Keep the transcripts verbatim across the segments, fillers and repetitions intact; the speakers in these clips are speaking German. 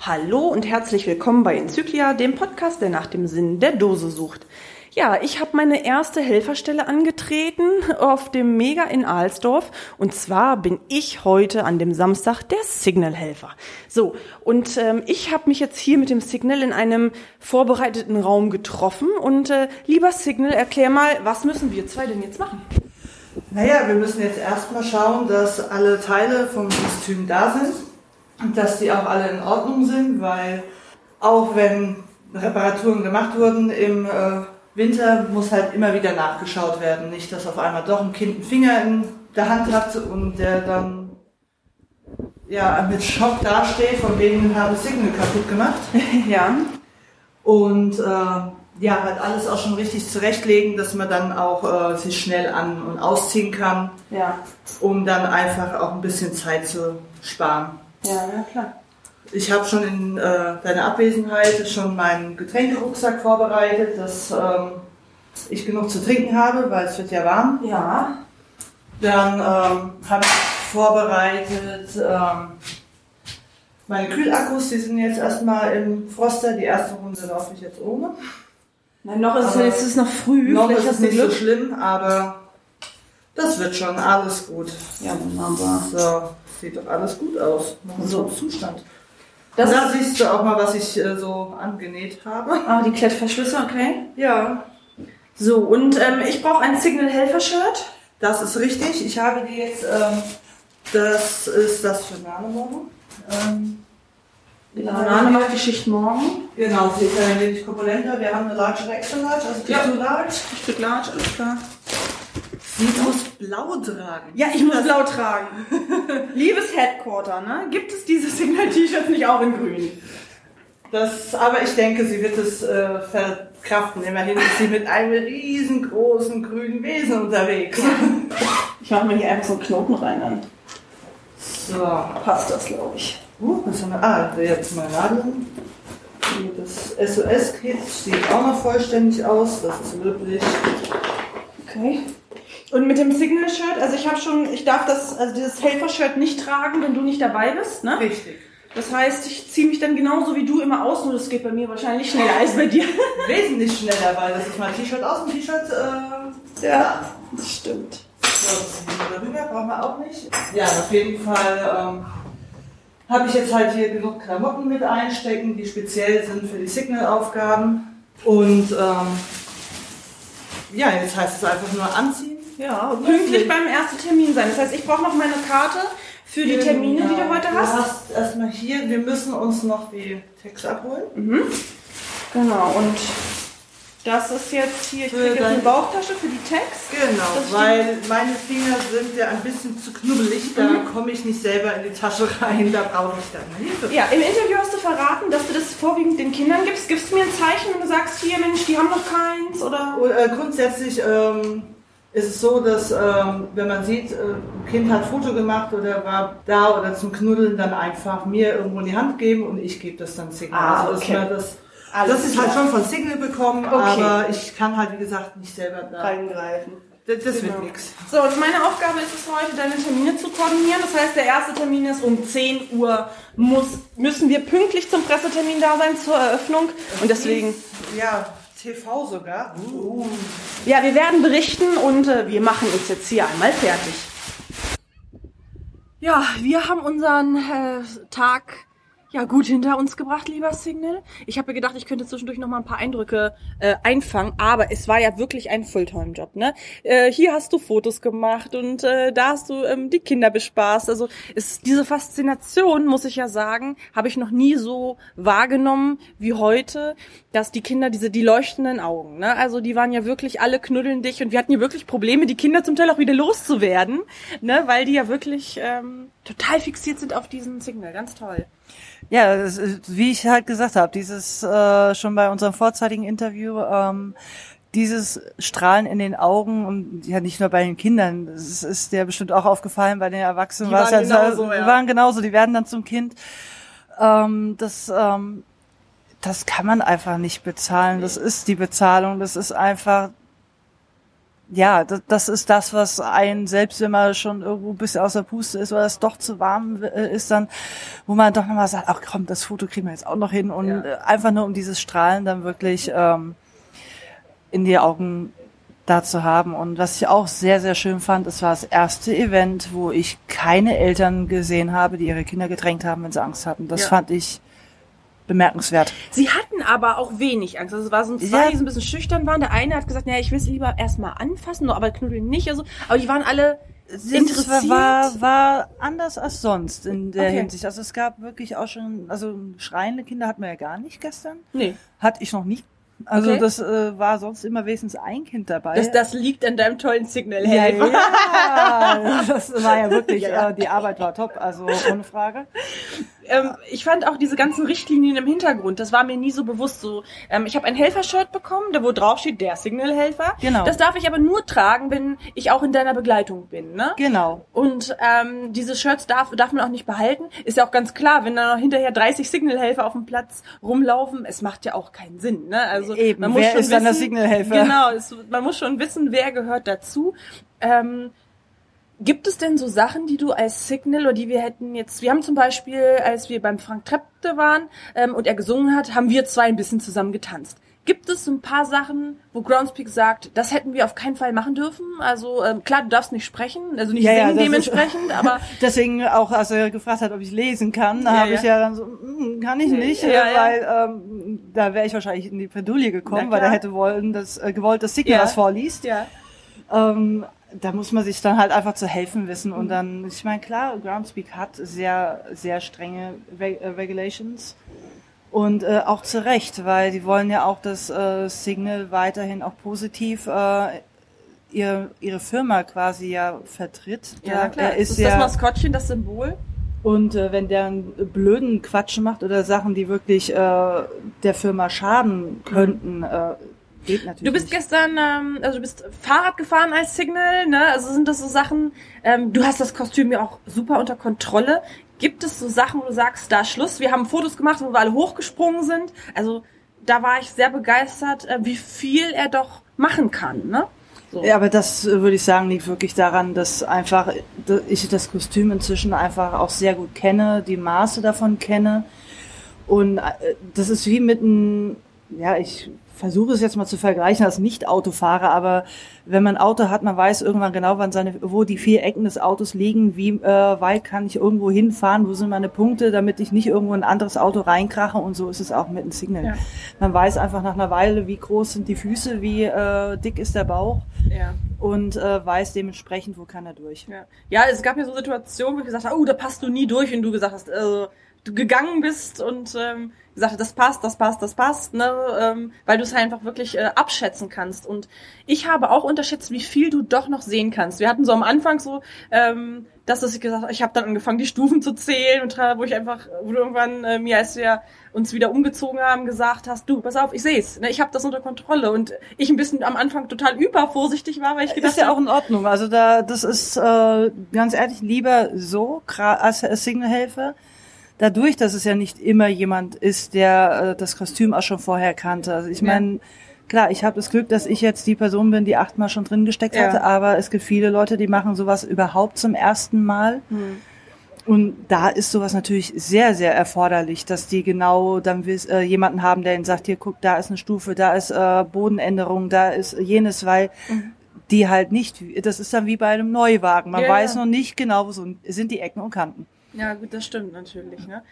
Hallo und herzlich willkommen bei Enzyklia, dem Podcast, der nach dem Sinn der Dose sucht. Ja, ich habe meine erste Helferstelle angetreten auf dem Mega in Alsdorf, und zwar bin ich heute an dem Samstag der Signalhelfer. So, und ähm, ich habe mich jetzt hier mit dem Signal in einem vorbereiteten Raum getroffen und äh, lieber Signal, erklär mal, was müssen wir zwei denn jetzt machen? Naja, wir müssen jetzt erstmal schauen, dass alle Teile vom Kostüm da sind. Und dass die auch alle in Ordnung sind, weil auch wenn Reparaturen gemacht wurden im äh, Winter, muss halt immer wieder nachgeschaut werden. Nicht, dass auf einmal doch ein Kind einen Finger in der Hand hat und der dann ja mit Schock dasteht, von wegen habe ich Signal kaputt gemacht. Ja. Und äh, ja, halt alles auch schon richtig zurechtlegen, dass man dann auch äh, sich schnell an- und ausziehen kann, ja, um dann einfach auch ein bisschen Zeit zu sparen. Ja, ja, klar. Ich habe schon in äh, deiner Abwesenheit schon meinen Getränkerucksack vorbereitet, dass ähm, ich genug zu trinken habe, weil es wird ja warm. Ja. Dann ähm, habe ich vorbereitet ähm, meine Kühlakkus, die sind jetzt erstmal im Froster. Die erste Runde laufe ich jetzt ohne. Nein, noch ist es ist noch früh. Noch ist es nicht Glück. So schlimm, aber das wird schon alles gut. Ja, wunderbar. So. Sieht doch alles gut aus. So im Zustand. Das da siehst du auch mal, was ich äh, so angenäht habe. Ah, die Klettverschlüsse, okay. Ja. So, und ähm, ich brauche ein Signal-Helfer-Shirt. Das ist richtig. Ich habe die jetzt, ähm, das ist das Finale morgen. Ähm, die Banane macht die Schicht morgen. Genau, sie ist ein wenig korpulenter. Wir haben eine Large und Extra Large, also die ja. Too Large. Ich bin Large, alles klar. Sie muss blau tragen. Ja, ich muss das blau tragen. Liebes Headquarter, ne? Gibt es dieses Signal-T-Shirt nicht auch in grün? Das, aber ich denke, sie wird es äh, verkraften. Immerhin ist sie mit einem riesengroßen grünen Wesen unterwegs. Ich mache mir hier einfach so einen Knoten rein an. So. Passt das, glaube ich. Uh, was haben wir? Ah, jetzt mal laden. Das S O S-Kit sieht auch noch vollständig aus. Das ist wirklich... Okay. Und mit dem Signal-Shirt, also ich habe schon, ich darf das, also dieses Helfer-Shirt nicht tragen, wenn du nicht dabei bist, ne? Richtig. Das heißt, ich ziehe mich dann genauso wie du immer aus, nur das geht bei mir wahrscheinlich schneller als bei dir. Wesentlich schneller, weil das ist mein T-Shirt aus dem T-Shirt, äh, ja, das stimmt. So, das darüber brauchen wir auch nicht. Ja, auf jeden Fall ähm, habe ich jetzt halt hier genug Klamotten mit einstecken, die speziell sind für die Signal-Aufgaben. Und ähm, ja, jetzt heißt es einfach nur anziehen. Ja, und pünktlich beim ersten Termin sein. Das heißt, ich brauche noch meine Karte für die Termine, genau, die du heute hast. Du hast erstmal hier, wir müssen uns noch die Texte abholen. Mhm. Genau, und das ist jetzt hier, ich kriege jetzt eine Bauchtasche für die Texte. Genau, weil meine Finger sind ja ein bisschen zu knubbelig, da mhm. komme ich nicht selber in die Tasche rein, da brauche ich dann Hilfe. Ja, im Interview hast du verraten, dass du das vorwiegend den Kindern gibst. Gibst du mir ein Zeichen, wenn du sagst, hier Mensch, die haben noch keins? Oder? Oder äh, grundsätzlich... Ähm, Es ist so, dass ähm, wenn man sieht, äh, ein Kind hat ein Foto gemacht oder war da oder zum Knuddeln, dann einfach mir irgendwo in die Hand geben und ich gebe das dann Signal. Ah, also okay. Das, das ist halt schon von Signal bekommen, okay. Aber ich kann halt, wie gesagt, nicht selber da reingreifen. Das, das genau. Wird nichts. So, und meine Aufgabe ist es heute, deine Termine zu koordinieren. Das heißt, der erste Termin ist um zehn Uhr. Muss, müssen wir pünktlich zum Pressetermin da sein, zur Eröffnung. Und deswegen... Ja. T V sogar. Uh. Ja, wir werden berichten und äh, wir machen uns jetzt hier einmal fertig. Ja, wir haben unseren äh, Tag ja gut hinter uns gebracht, lieber Signal. Ich habe mir gedacht, ich könnte zwischendurch noch mal ein paar Eindrücke äh, einfangen, aber es war ja wirklich ein Fulltime-Job, ne? Äh, hier hast du Fotos gemacht und äh, da hast du ähm, die Kinder bespaßt. Also ist diese Faszination, muss ich ja sagen, habe ich noch nie so wahrgenommen wie heute, dass die Kinder diese die leuchtenden Augen, ne? Also die waren ja wirklich alle knuddeln dich und wir hatten ja wirklich Probleme, die Kinder zum Teil auch wieder loszuwerden, ne? Weil die ja wirklich ähm, total fixiert sind auf diesen Signal. Ganz toll. Ja, das ist, wie ich halt gesagt habe, dieses äh, schon bei unserem vorzeitigen Interview, ähm, dieses Strahlen in den Augen und ja nicht nur bei den Kindern, es ist dir bestimmt auch aufgefallen, bei den Erwachsenen war es ja, genauso, ja, waren genauso, die werden dann zum Kind. Ähm, das ähm, das kann man einfach nicht bezahlen. Das ist die Bezahlung. Das ist einfach, ja, das, das ist das, was einen selbst, wenn man schon irgendwo ein bisschen aus der Puste ist, weil es doch zu warm ist, dann, wo man doch nochmal sagt, ach komm, das Foto kriegen wir jetzt auch noch hin. Und ja. einfach nur um dieses Strahlen dann wirklich ähm, in die Augen da zu haben. Und was ich auch sehr, sehr schön fand, es war das erste Event, wo ich keine Eltern gesehen habe, die ihre Kinder gedrängt haben, wenn sie Angst hatten. Das ja. fand ich bemerkenswert. Sie hatten aber auch wenig Angst. Also es war so ein zwei, ja. die so ein bisschen schüchtern waren. Der eine hat gesagt, naja, ich will es lieber erstmal anfassen, aber knuddeln nicht. Also, aber die waren alle interessiert. War, war anders als sonst in der okay. Hinsicht. Also es gab wirklich auch schon, also schreiende Kinder hatten wir ja gar nicht gestern. Nee. Hatte ich noch nicht. Also okay. das äh, war sonst immer wenigstens ein Kind dabei. Das, das liegt an deinem tollen Signal. Ja, ja. Das war ja wirklich, ja, ja. Äh, die Arbeit war top, also ohne Frage. Ähm, ich fand auch diese ganzen Richtlinien im Hintergrund, das war mir nie so bewusst. So, ähm, ich habe ein Helfershirt bekommen, da wo drauf steht, der Signalhelfer. Genau. Das darf ich aber nur tragen, wenn ich auch in deiner Begleitung bin. Ne? Genau. Und ähm, diese Shirts darf, darf man auch nicht behalten. Ist ja auch ganz klar, wenn da noch hinterher dreißig Signalhelfer auf dem Platz rumlaufen, es macht ja auch keinen Sinn. Ne? Also Eben, man muss wer schon ist wissen, dann der Signalhelfer? Genau, es, man muss schon wissen, wer gehört dazu. Ähm, Gibt es denn so Sachen, die du als Signal oder die wir hätten jetzt, wir haben zum Beispiel, als wir beim Frank Trepte waren ähm, und er gesungen hat, haben wir zwei ein bisschen zusammen getanzt. Gibt es so ein paar Sachen, wo Groundspeak sagt, das hätten wir auf keinen Fall machen dürfen? Also ähm, klar, du darfst nicht sprechen, also nicht ja, singen ja, dementsprechend, ist, aber... Deswegen auch, als er gefragt hat, ob ich lesen kann, ja, habe ja. ich ja dann so, mh, kann ich nicht, ja, äh, ja. weil ähm, da wäre ich wahrscheinlich in die Predulie gekommen, weil er hätte wollen, das, äh, gewollt, dass Signal ja. das vorliest. Ja. Ähm, Da muss man sich dann halt einfach zu helfen wissen und dann, ich meine, klar, Groundspeak hat sehr, sehr strenge Reg- Regulations und äh, auch zu Recht, weil die wollen ja auch, dass äh, Signal weiterhin auch positiv äh, ihr, ihre Firma quasi ja vertritt. Ja, da, klar, ist, ist das ja, Maskottchen, das Symbol. Und äh, wenn der einen blöden Quatsch macht oder Sachen, die wirklich äh, der Firma schaden könnten, mhm. äh, geht natürlich du bist nicht. Gestern, ähm, also du bist Fahrrad gefahren als Signal, ne? Also sind das so Sachen, ähm, du hast das Kostüm ja auch super unter Kontrolle. Gibt es so Sachen, wo du sagst, da Schluss? Wir haben Fotos gemacht, wo wir alle hochgesprungen sind. Also da war ich sehr begeistert, äh, wie viel er doch machen kann, ne? So. Ja, aber das würde ich sagen, liegt wirklich daran, dass einfach ich das Kostüm inzwischen einfach auch sehr gut kenne, die Maße davon kenne. Und äh, das ist wie mit einem, ja, ich... versuche es jetzt mal zu vergleichen als Nicht-Autofahrer, aber wenn man ein Auto hat, man weiß irgendwann genau, wann seine, wo die vier Ecken des Autos liegen, wie äh, weit kann ich irgendwo hinfahren, wo sind meine Punkte, damit ich nicht irgendwo in ein anderes Auto reinkrache, und so ist es auch mit dem Signal. Ja. Man weiß einfach nach einer Weile, wie groß sind die Füße, wie äh, dick ist der Bauch ja. und äh, weiß dementsprechend, wo kann er durch. Ja, ja, es gab ja so Situationen, wo ich gesagt habe, oh, da passt du nie durch, und du gesagt hast, äh, du gegangen bist und ähm, gesagt hast, das passt, das passt, das passt, ne, ähm, weil du es halt einfach wirklich äh, abschätzen kannst. Und ich habe auch unterschätzt, wie viel du doch noch sehen kannst. Wir hatten so am Anfang so, ähm, dass ich gesagt habe, ich habe dann angefangen, die Stufen zu zählen, und wo ich einfach, wo du irgendwann äh, mir, als wir uns wieder umgezogen haben, gesagt hast, du, pass auf, ich sehe es, ne, ich habe das unter Kontrolle. Und ich ein bisschen am Anfang total übervorsichtig war, weil ich gedacht habe... Ist ja auch in Ordnung. Also da, das ist äh, ganz ehrlich, lieber so als Signalhelfer. Dadurch, dass es ja nicht immer jemand ist, der äh, das Kostüm auch schon vorher kannte. Also ich meine, ja. klar, ich habe das Glück, dass ich jetzt die Person bin, die achtmal schon drin gesteckt ja. hatte, aber es gibt viele Leute, die machen sowas überhaupt zum ersten Mal. Hm. Und da ist sowas natürlich sehr, sehr erforderlich, dass die genau dann äh, jemanden haben, der ihnen sagt, hier, guck, da ist eine Stufe, da ist äh, Bodenänderung, da ist jenes, weil... Mhm. Die halt nicht, das ist dann wie bei einem Neuwagen. Man ja, weiß ja. noch nicht genau, wo sind die Ecken und Kanten. Ja, gut, das stimmt natürlich. Ne?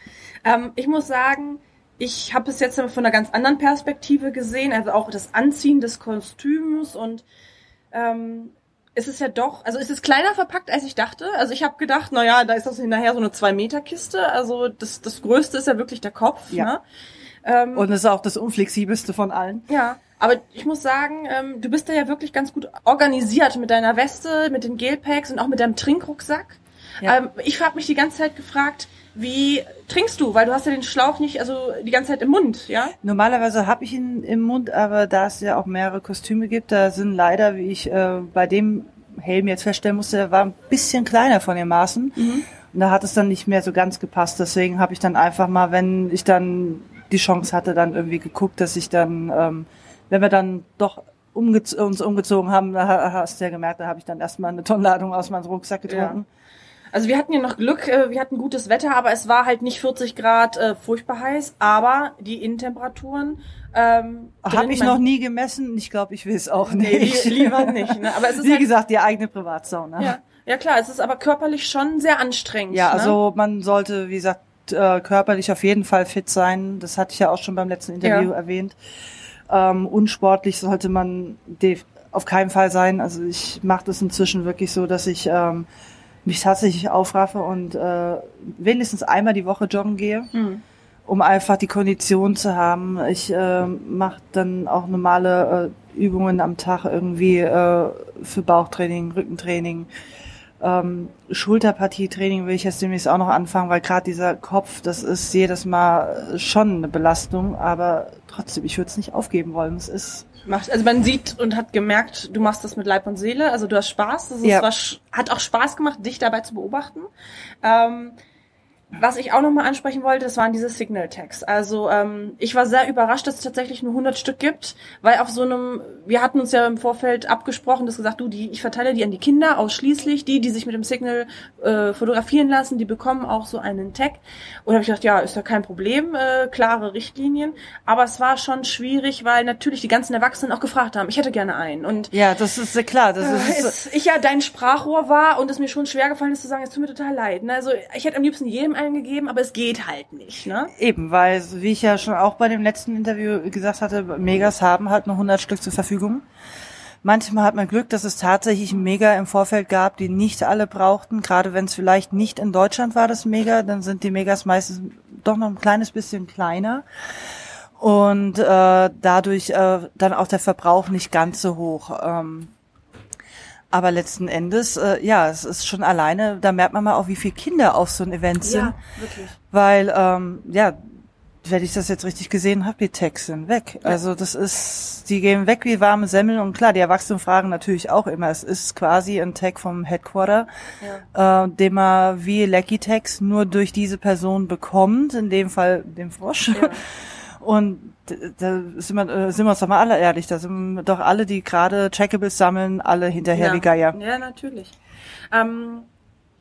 Ähm, ich muss sagen, ich habe es jetzt von einer ganz anderen Perspektive gesehen, also auch das Anziehen des Kostüms, und ähm, es ist ja doch, also es ist kleiner verpackt, als ich dachte. Also ich habe gedacht, naja, da ist das hinterher so eine zwei Meter Kiste, also das, das Größte ist ja wirklich der Kopf. Ja. Ne? Ähm, und das ist auch das unflexibelste von allen. Ja. Aber ich muss sagen, ähm, du bist da ja wirklich ganz gut organisiert mit deiner Weste, mit den Gelpacks und auch mit deinem Trinkrucksack. Ja. Ähm, ich habe mich die ganze Zeit gefragt, wie trinkst du? Weil du hast ja den Schlauch nicht, also die ganze Zeit im Mund, ja? Normalerweise habe ich ihn im Mund, aber da es ja auch mehrere Kostüme gibt, da sind leider, wie ich äh, bei dem Helm jetzt feststellen musste, der war ein bisschen kleiner von den Maßen. Mhm. Und da hat es dann nicht mehr so ganz gepasst. Deswegen habe ich dann einfach mal, wenn ich dann die Chance hatte, dann irgendwie geguckt, dass ich dann, ähm, wenn wir dann doch umge- uns umgezogen haben, da hast du ja gemerkt, da habe ich dann erstmal eine Tonladung aus meinem Rucksack getrunken. Ja. Also wir hatten ja noch Glück, wir hatten gutes Wetter, aber es war halt nicht vierzig Grad äh, furchtbar heiß, aber die Innentemperaturen... Ähm, habe ich noch nie gemessen, ich glaube, ich will es auch nicht. Nee, lieber nicht. Ne? Aber es ist Wie halt, gesagt, die eigene Privatsauna. Ja. Ja klar, es ist aber körperlich schon sehr anstrengend. Ja, ne? Also man sollte, wie gesagt, äh, körperlich auf jeden Fall fit sein. Das hatte ich ja auch schon beim letzten Interview ja. erwähnt. Ähm, unsportlich sollte man def- auf keinen Fall sein. Also ich mache das inzwischen wirklich so, dass ich ähm, mich tatsächlich aufraffe und äh, wenigstens einmal die Woche joggen gehe, mhm. um einfach die Kondition zu haben. Ich äh, mache dann auch normale äh, Übungen am Tag irgendwie äh, für Bauchtraining, Rückentraining. Ähm, Schulterpartietraining will ich jetzt demnächst auch noch anfangen, weil gerade dieser Kopf, das ist jedes Mal schon eine Belastung, aber trotzdem, ich würde es nicht aufgeben wollen. Es ist macht, also man sieht und hat gemerkt, du machst das mit Leib und Seele, also du hast Spaß. Also ja. Es war, hat auch Spaß gemacht, dich dabei zu beobachten. Ähm, was ich auch nochmal ansprechen wollte, das waren diese Signal-Tags. Also ähm, ich war sehr überrascht, dass es tatsächlich nur hundert Stück gibt, weil auf so einem, wir hatten uns ja im Vorfeld abgesprochen, dass gesagt, du, die, ich verteile die an die Kinder ausschließlich, die, die sich mit dem Signal äh, fotografieren lassen, die bekommen auch so einen Tag. Und da habe ich gedacht, ja, ist ja kein Problem, äh, klare Richtlinien. Aber es war schon schwierig, weil natürlich die ganzen Erwachsenen auch gefragt haben, ich hätte gerne einen. Und ja, das ist klar. Das äh, ist, ich ja dein Sprachrohr war und es mir schon schwer gefallen ist zu sagen, es tut mir total leid. Ne? Also ich hätte am liebsten jedem eingegeben, aber es geht halt nicht, ne? Eben, weil, wie ich ja schon auch bei dem letzten Interview gesagt hatte, Megas haben halt nur hundert Stück zur Verfügung. Manchmal hat man Glück, dass es tatsächlich ein Mega im Vorfeld gab, die nicht alle brauchten, gerade wenn es vielleicht nicht in Deutschland war, das Mega, dann sind die Megas meistens doch noch ein kleines bisschen kleiner und äh, dadurch äh, dann auch der Verbrauch nicht ganz so hoch. Ähm, Aber letzten Endes, äh, ja, es ist schon alleine, da merkt man mal auch, wie viele Kinder auf so ein Event sind. Ja, wirklich. Weil, ähm, ja, wenn ich das jetzt richtig gesehen habe, die Tags sind weg. Ja. Also das ist, die gehen weg wie warme Semmeln. Und klar, die Erwachsenen fragen natürlich auch immer. Es ist quasi ein Tag vom Headquarter, ja. äh, den man wie Lecky Tags nur durch diese Person bekommt, in dem Fall den Frosch. Ja. Und da sind wir, sind wir uns doch mal alle ehrlich, da sind doch alle, die gerade Checkables sammeln, alle hinterher ja. wie Geier. Ja, natürlich. Ähm,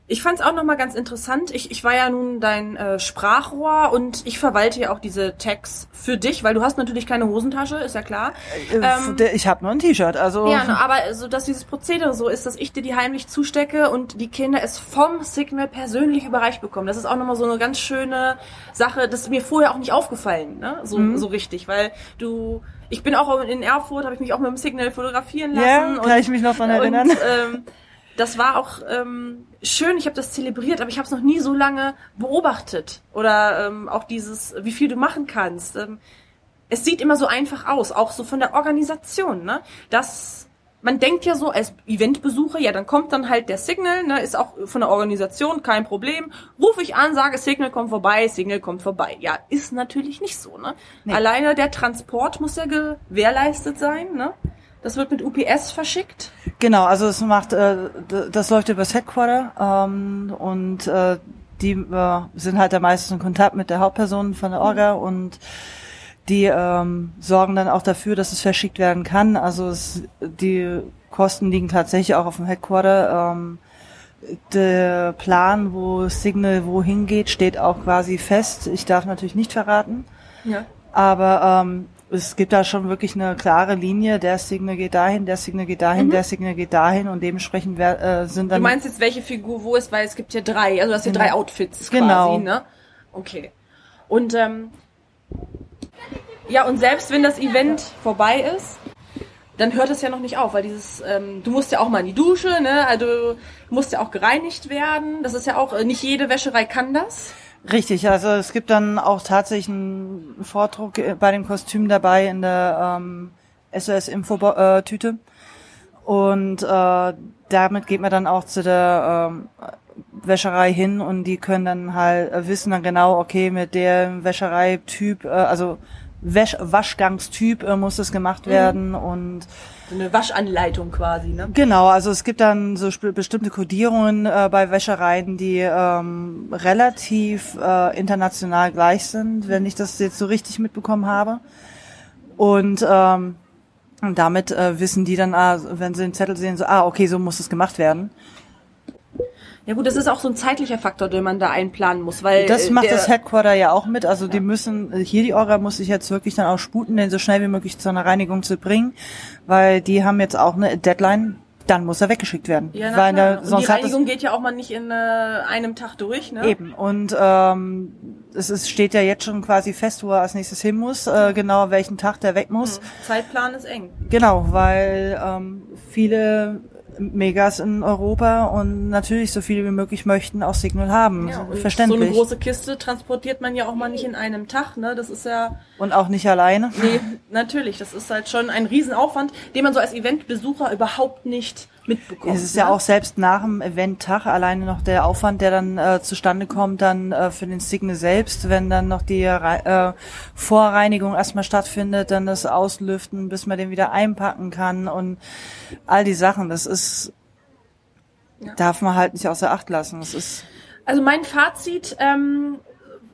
ich fand es auch nochmal ganz interessant. Ich, ich war ja nun dein äh, Sprachrohr und ich verwalte ja auch diese Tags für dich, weil du hast natürlich keine Hosentasche, ist ja klar. Ähm, ich habe nur ein T-Shirt. Also ja, aber so, dass dieses Prozedere so ist, dass ich dir die heimlich zustecke und die Kinder es vom Signal persönlich überreicht bekommen. Das ist auch nochmal so eine ganz schöne Sache, das ist mir vorher auch nicht aufgefallen, ne? So, mhm. so richtig, weil du... Ich bin auch in Erfurt, habe ich mich auch mit dem Signal fotografieren lassen. Ja, und, kann ich mich noch dran erinnern. Und, ähm, das war auch... Ähm, schön, ich habe das zelebriert, aber ich habe es noch nie so lange beobachtet. Oder ähm, auch dieses, wie viel du machen kannst. Ähm, es sieht immer so einfach aus, auch so von der Organisation. Ne? Das, man denkt ja so als Eventbesucher, ja, dann kommt dann halt der Signal, ne, ist auch von der Organisation kein Problem. Rufe ich an, sage, Signal kommt vorbei, Signal kommt vorbei. Ja, ist natürlich nicht so. Ne? Nee. Alleine der Transport muss ja gewährleistet sein, ne? Das wird mit U P S verschickt? Genau, also es macht, äh, das läuft übers Headquarter ähm, und äh, die äh, sind halt am meisten in Kontakt mit der Hauptperson von der Orga mhm. und die ähm, sorgen dann auch dafür, dass es verschickt werden kann. Also es, die Kosten liegen tatsächlich auch auf dem Headquarter. Ähm, der Plan, wo Signal wohin geht, steht auch quasi fest. Ich darf natürlich nicht verraten, ja. aber... Ähm, es gibt da schon wirklich eine klare Linie, der Signal geht dahin, der Signal geht dahin, mhm. der Signal geht dahin und dementsprechend äh, sind dann... Du meinst jetzt, welche Figur wo ist, weil es gibt ja drei, also du hast hier genau. drei Outfits quasi, genau. ne? Okay. Und ähm, ja, und selbst wenn das Event vorbei ist, dann hört es ja noch nicht auf, weil dieses, ähm, du musst ja auch mal in die Dusche, ne? Also musst ja auch gereinigt werden, das ist ja auch, nicht jede Wäscherei kann das. Richtig, also es gibt dann auch tatsächlich einen Vordruck bei dem Kostüm dabei in der ähm, S O S-Info-Tüte und äh, damit geht man dann auch zu der ähm, Wäscherei hin und die können dann halt wissen dann genau, okay, mit der Wäschereityp, äh, also Wasch Waschgangstyp äh, muss das gemacht werden mhm. und so eine Waschanleitung quasi, ne? Genau, also es gibt dann so bestimmte Kodierungen äh, bei Wäschereien, die ähm, relativ äh, international gleich sind, wenn ich das jetzt so richtig mitbekommen habe. Und ähm, damit äh, wissen die dann, ah, wenn sie den Zettel sehen, so, ah, okay, so muss es gemacht werden. Ja gut, das ist auch so ein zeitlicher Faktor, den man da einplanen muss, weil das macht das Headquarter ja auch mit. Also ja. die müssen hier die Orga muss sich jetzt wirklich dann auch sputen, den so schnell wie möglich zu einer Reinigung zu bringen, weil die haben jetzt auch eine Deadline. Dann muss er weggeschickt werden. Ja, weil ne, sonst die Reinigung hat das, geht ja auch mal nicht in äh, einem Tag durch, ne? Eben. Und ähm, es ist, steht ja jetzt schon quasi fest, wo er als nächstes hin muss, äh, genau welchen Tag der weg muss. Mhm. Zeitplan ist eng. Genau, weil ähm, viele Megas in Europa und natürlich so viele wie möglich möchten auch Signal haben. Ja, und verständlich. So eine große Kiste transportiert man ja auch mal nicht in einem Tag, ne? Das ist ja... Und auch nicht alleine. Nee, natürlich. Das ist halt schon ein Riesenaufwand, den man so als Eventbesucher überhaupt nicht mitbekommt. Es ist ne? ja auch selbst nach dem Eventtag alleine noch der Aufwand, der dann äh, zustande kommt, dann äh, für den Signal selbst, wenn dann noch die äh, Vorreinigung erstmal stattfindet, dann das Auslüften, bis man den wieder einpacken kann und all die Sachen. Das ist Ja. darf man halt nicht außer Acht lassen. Das ist also mein Fazit, ähm,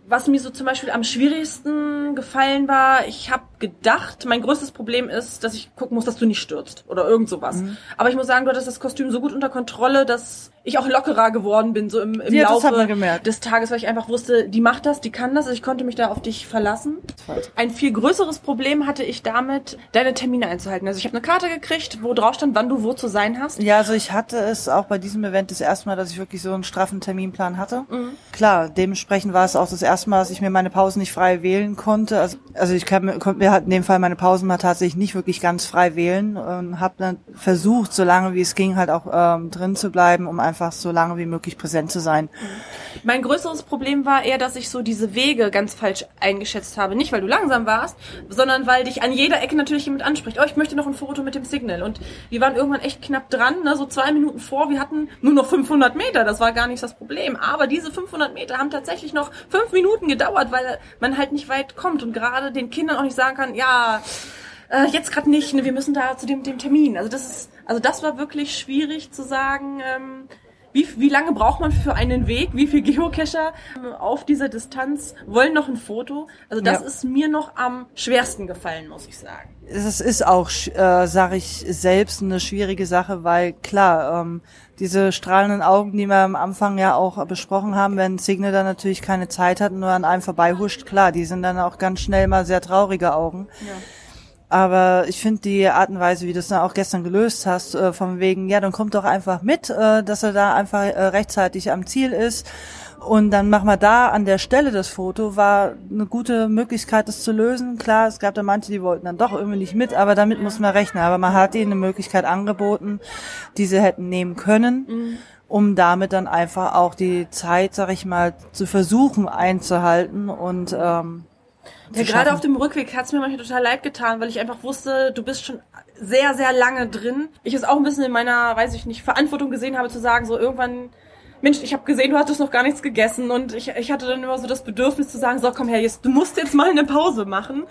was mir so zum Beispiel am schwierigsten gefallen war, ich habe gedacht, mein größtes Problem ist, dass ich gucken muss, dass du nicht stürzt oder irgend sowas. Mhm. Aber ich muss sagen, du hattest das Kostüm so gut unter Kontrolle, dass ich auch lockerer geworden bin, so im, im ja, Laufe des Tages, weil ich einfach wusste, die macht das, die kann das, also ich konnte mich da auf dich verlassen. Ein viel größeres Problem hatte ich damit, deine Termine einzuhalten. Also ich habe eine Karte gekriegt, wo drauf stand, wann du wo zu sein hast. Ja, also ich hatte es auch bei diesem Event das erste Mal, dass ich wirklich so einen straffen Terminplan hatte. Mhm. Klar, dementsprechend war es auch das erste Mal, dass ich mir meine Pausen nicht frei wählen konnte. Also, also ich kann, konnte mir in dem Fall meine Pausen mal tatsächlich nicht wirklich ganz frei wählen und habe dann versucht, so lange wie es ging, halt auch ähm, drin zu bleiben, um einfach so lange wie möglich präsent zu sein. Mein größeres Problem war eher, dass ich so diese Wege ganz falsch eingeschätzt habe. Nicht, weil du langsam warst, sondern weil dich an jeder Ecke natürlich jemand anspricht. Oh, ich möchte noch ein Foto mit dem Signal. Und wir waren irgendwann echt knapp dran, ne? So zwei Minuten vor. Wir hatten nur noch fünfhundert Meter. Das war gar nicht das Problem. Aber diese fünfhundert Meter haben tatsächlich noch fünf Minuten gedauert, weil man halt nicht weit kommt und gerade den Kindern auch nicht sagen kann, ja, äh, jetzt gerade nicht, ne, wir müssen da zu dem, dem Termin. Also das ist, also das war wirklich schwierig zu sagen, ähm, wie, wie lange braucht man für einen Weg, wie viele Geocacher ähm, auf dieser Distanz wollen noch ein Foto. Also das ja. ist mir noch am schwersten gefallen, muss ich sagen. Es ist auch, äh, sage ich selbst, eine schwierige Sache, weil klar, ähm, diese strahlenden Augen, die wir am Anfang ja auch besprochen haben, wenn Signal dann natürlich keine Zeit hat und nur an einem vorbeihuscht, klar, die sind dann auch ganz schnell mal sehr traurige Augen. Ja. Aber ich finde die Art und Weise, wie du es dann auch gestern gelöst hast, äh, von wegen, ja, dann kommt doch einfach mit, äh, dass er da einfach äh, rechtzeitig am Ziel ist und dann machen wir da an der Stelle das Foto, war eine gute Möglichkeit, das zu lösen. Klar, es gab da manche, die wollten dann doch irgendwie nicht mit, aber damit muss man rechnen. Aber man hat ihnen eine Möglichkeit angeboten, die sie hätten nehmen können. Mhm. Um damit dann einfach auch die Zeit, sag ich mal, zu versuchen einzuhalten und ähm, ja, gerade auf dem Rückweg hat es mir manchmal total leid getan, weil ich einfach wusste, du bist schon sehr, sehr lange drin. Ich es auch ein bisschen in meiner, weiß ich nicht, Verantwortung gesehen habe, zu sagen, so irgendwann, Mensch, ich habe gesehen, du hattest noch gar nichts gegessen und ich, ich hatte dann immer so das Bedürfnis zu sagen, so komm her, jetzt, du musst jetzt mal eine Pause machen,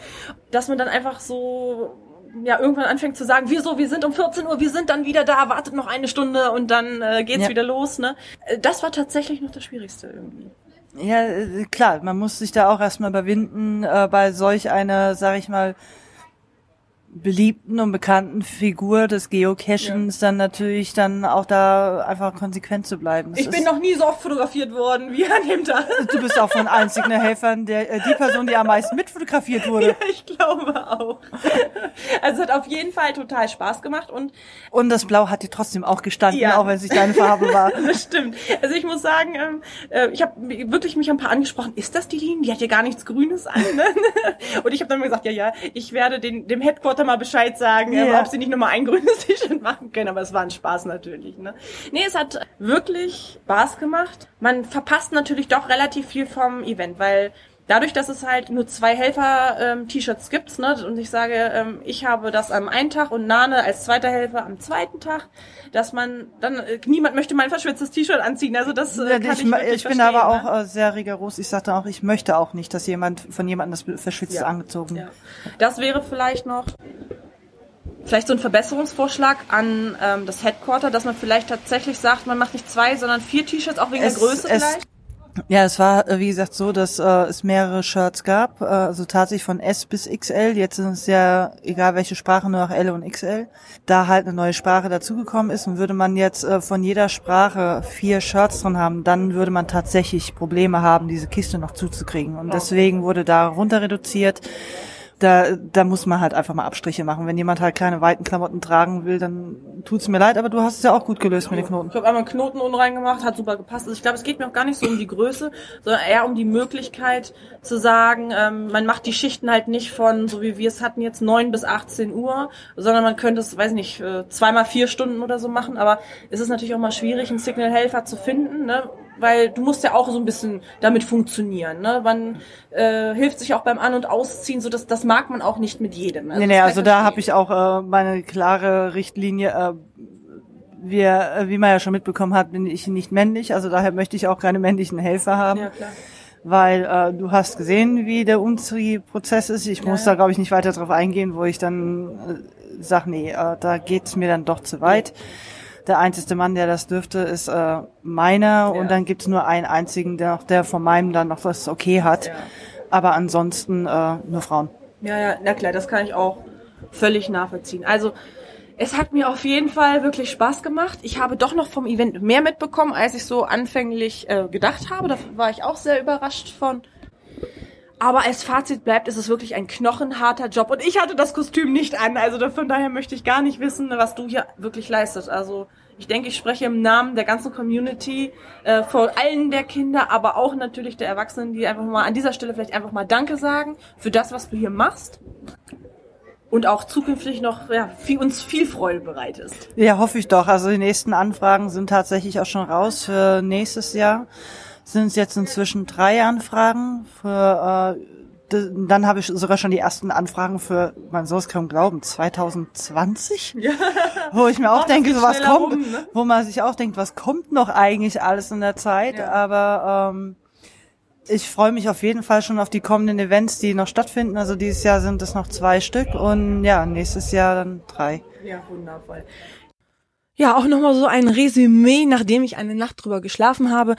dass man dann einfach so... ja, irgendwann anfängt zu sagen, wieso, wir sind um vierzehn Uhr, wir sind dann wieder da, wartet noch eine Stunde und dann äh, geht's ja. wieder los, ne? Das war tatsächlich noch das Schwierigste irgendwie. Ja, klar, man muss sich da auch erstmal überwinden, äh, bei solch einer, sag ich mal, beliebten und bekannten Figur des Geocachens ja. dann natürlich dann auch da einfach konsequent zu bleiben. Das ich bin noch nie so oft fotografiert worden wie an dem Tag. Du bist auch von allen Signal-Helfern der, die Person, die am meisten mitfotografiert wurde. Ja, ich glaube auch. Also es hat auf jeden Fall total Spaß gemacht und und das Blau hat dir trotzdem auch gestanden, ja. auch wenn es nicht deine Farbe war. Das stimmt. Also ich muss sagen, ich habe wirklich mich ein paar angesprochen, ist das die Linie? Die hat ja gar nichts Grünes an. Ne? Und ich habe dann mal gesagt, ja, ja, ich werde den dem Headquarter mal Bescheid sagen, yeah. äh, ob sie nicht nochmal ein grünes T-Shirt machen können, aber es war ein Spaß natürlich. Ne? Nee, es hat wirklich Spaß gemacht. Man verpasst natürlich doch relativ viel vom Event, weil Dadurch, dass es halt nur zwei Helfer-T-Shirts ähm, gibt, ne, und ich sage, ähm, ich habe das am einen Tag und Nane als zweiter Helfer am zweiten Tag, dass man dann, äh, niemand möchte mein verschwitztes T-Shirt anziehen, also das äh, kann ich Ich, ich, ich bin aber ne? auch äh, sehr rigoros, ich sage dann auch, ich möchte auch nicht, dass jemand von jemandem das verschwitzt ja. angezogen ja. Das wäre vielleicht noch, vielleicht so ein Verbesserungsvorschlag an ähm, das Headquarter, dass man vielleicht tatsächlich sagt, man macht nicht zwei, sondern vier T-Shirts, auch wegen es, der Größe es, vielleicht. Ja, es war, wie gesagt, so, dass äh, es mehrere Shirts gab, äh, also tatsächlich von S bis X L, jetzt ist es ja egal welche Sprache, nur noch L und X L, da halt eine neue Sprache dazugekommen ist und würde man jetzt äh, von jeder Sprache vier Shirts drin haben, dann würde man tatsächlich Probleme haben, diese Kiste noch zuzukriegen und deswegen wurde da runter reduziert. Da, da muss man halt einfach mal Abstriche machen. Wenn jemand halt kleine, weiten Klamotten tragen will, dann tut's mir leid, aber du hast es ja auch gut gelöst mit den Knoten. Ich habe einmal einen Knoten unten reingemacht, hat super gepasst. Also ich glaube, es geht mir auch gar nicht so um die Größe, sondern eher um die Möglichkeit zu sagen, ähm, man macht die Schichten halt nicht von, so wie wir es hatten jetzt, neun bis achtzehn Uhr, sondern man könnte es, weiß nicht, zweimal vier Stunden oder so machen, aber es ist natürlich auch mal schwierig, einen Signal-Helfer zu finden, ne? Weil du musst ja auch so ein bisschen damit funktionieren, ne? Man äh, hilft sich auch beim An- und Ausziehen, so dass das mag man auch nicht mit jedem. Also nee, nee, also da habe ich auch äh, meine klare Richtlinie. Äh, wir, äh, wie man ja schon mitbekommen hat, bin ich nicht männlich, also daher möchte ich auch keine männlichen Helfer haben. Ja, klar. Weil äh, du hast gesehen, wie der Umziehprozess ist. Ich ja, muss ja. da, glaube ich, nicht weiter drauf eingehen, wo ich dann äh, sage, nee, äh, da geht's mir dann doch zu weit. Ja. Der einzige Mann, der das dürfte, ist äh, meiner. Ja. Und dann gibt's nur einen einzigen, der, der von meinem dann noch was okay hat. Ja. Aber ansonsten äh, nur Frauen. Ja, ja, na klar, das kann ich auch völlig nachvollziehen. Also es hat mir auf jeden Fall wirklich Spaß gemacht. Ich habe doch noch vom Event mehr mitbekommen, als ich so anfänglich äh, gedacht habe. Da war ich auch sehr überrascht von. Aber als Fazit bleibt, ist es wirklich ein knochenharter Job. Und ich hatte das Kostüm nicht an, also von daher möchte ich gar nicht wissen, was du hier wirklich leistest. Also ich denke, ich spreche im Namen der ganzen Community, äh, vor allen der Kinder, aber auch natürlich der Erwachsenen, die einfach mal an dieser Stelle vielleicht einfach mal Danke sagen für das, was du hier machst. Und auch zukünftig noch ja, viel, uns viel Freude bereitest. Ja, hoffe ich doch. Also die nächsten Anfragen sind tatsächlich auch schon raus für nächstes Jahr. Sind es jetzt inzwischen drei Anfragen. Für, äh, dann habe ich sogar schon die ersten Anfragen für, man soll es kaum glauben, zweitausendzwanzig? Ja. Wo ich mir auch oh, denke, so was kommt, rum, ne? Wo man sich auch denkt, was kommt noch eigentlich alles in der Zeit? Ja. Aber ähm, ich freue mich auf jeden Fall schon auf die kommenden Events, die noch stattfinden. Also dieses Jahr sind es noch zwei Stück und ja, nächstes Jahr dann drei. Ja, wundervoll. Ja, auch nochmal so ein Resümee, nachdem ich eine Nacht drüber geschlafen habe.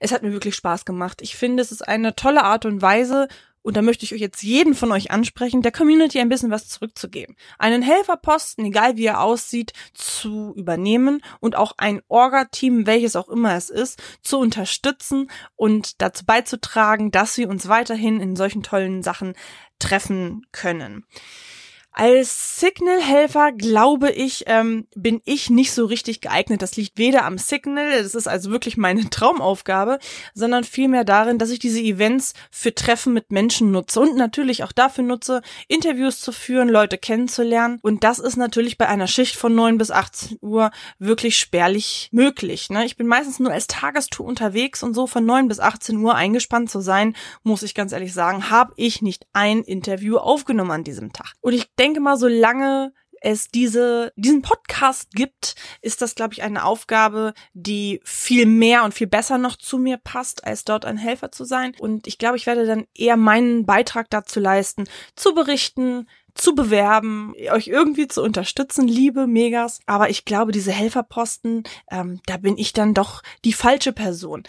Es hat mir wirklich Spaß gemacht. Ich finde, es ist eine tolle Art und Weise, und da möchte ich euch jetzt jeden von euch ansprechen, der Community ein bisschen was zurückzugeben. Einen Helferposten, egal wie er aussieht, zu übernehmen und auch ein Orga-Team, welches auch immer es ist, zu unterstützen und dazu beizutragen, dass wir uns weiterhin in solchen tollen Sachen treffen können. Als Signal-Helfer, glaube ich, ähm, bin ich nicht so richtig geeignet. Das liegt weder am Signal, das ist also wirklich meine Traumaufgabe, sondern vielmehr darin, dass ich diese Events für Treffen mit Menschen nutze und natürlich auch dafür nutze, Interviews zu führen, Leute kennenzulernen. Und das ist natürlich bei einer Schicht von neun bis achtzehn Uhr wirklich spärlich möglich, ne? Ich bin meistens nur als Tagestour unterwegs und so von neun bis achtzehn Uhr eingespannt zu sein, muss ich ganz ehrlich sagen, habe ich nicht ein Interview aufgenommen an diesem Tag. Und ich denke mal, solange es diese, diesen Podcast gibt, ist das, glaube ich, eine Aufgabe, die viel mehr und viel besser noch zu mir passt, als dort ein Helfer zu sein. Und ich glaube, ich werde dann eher meinen Beitrag dazu leisten, zu berichten, zu bewerben, euch irgendwie zu unterstützen, liebe Megas. Aber ich glaube, diese Helferposten, ähm, da bin ich dann doch die falsche Person.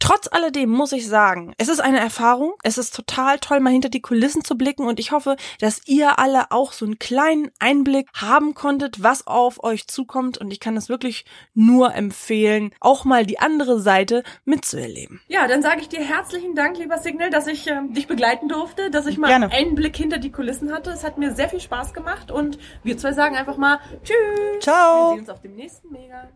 Trotz alledem muss ich sagen, es ist eine Erfahrung. Es ist total toll, mal hinter die Kulissen zu blicken. Und ich hoffe, dass ihr alle auch so einen kleinen Einblick haben konntet, was auf euch zukommt. Und ich kann es wirklich nur empfehlen, auch mal die andere Seite mitzuerleben. Ja, dann sage ich dir herzlichen Dank, lieber Signal, dass ich ähm, dich begleiten durfte, dass ich mal Gerne. einen Blick hinter die Kulissen hatte. Es hat mir sehr viel Spaß gemacht und wir zwei sagen einfach mal tschüss. Ciao. Wir sehen uns auf dem nächsten Mega.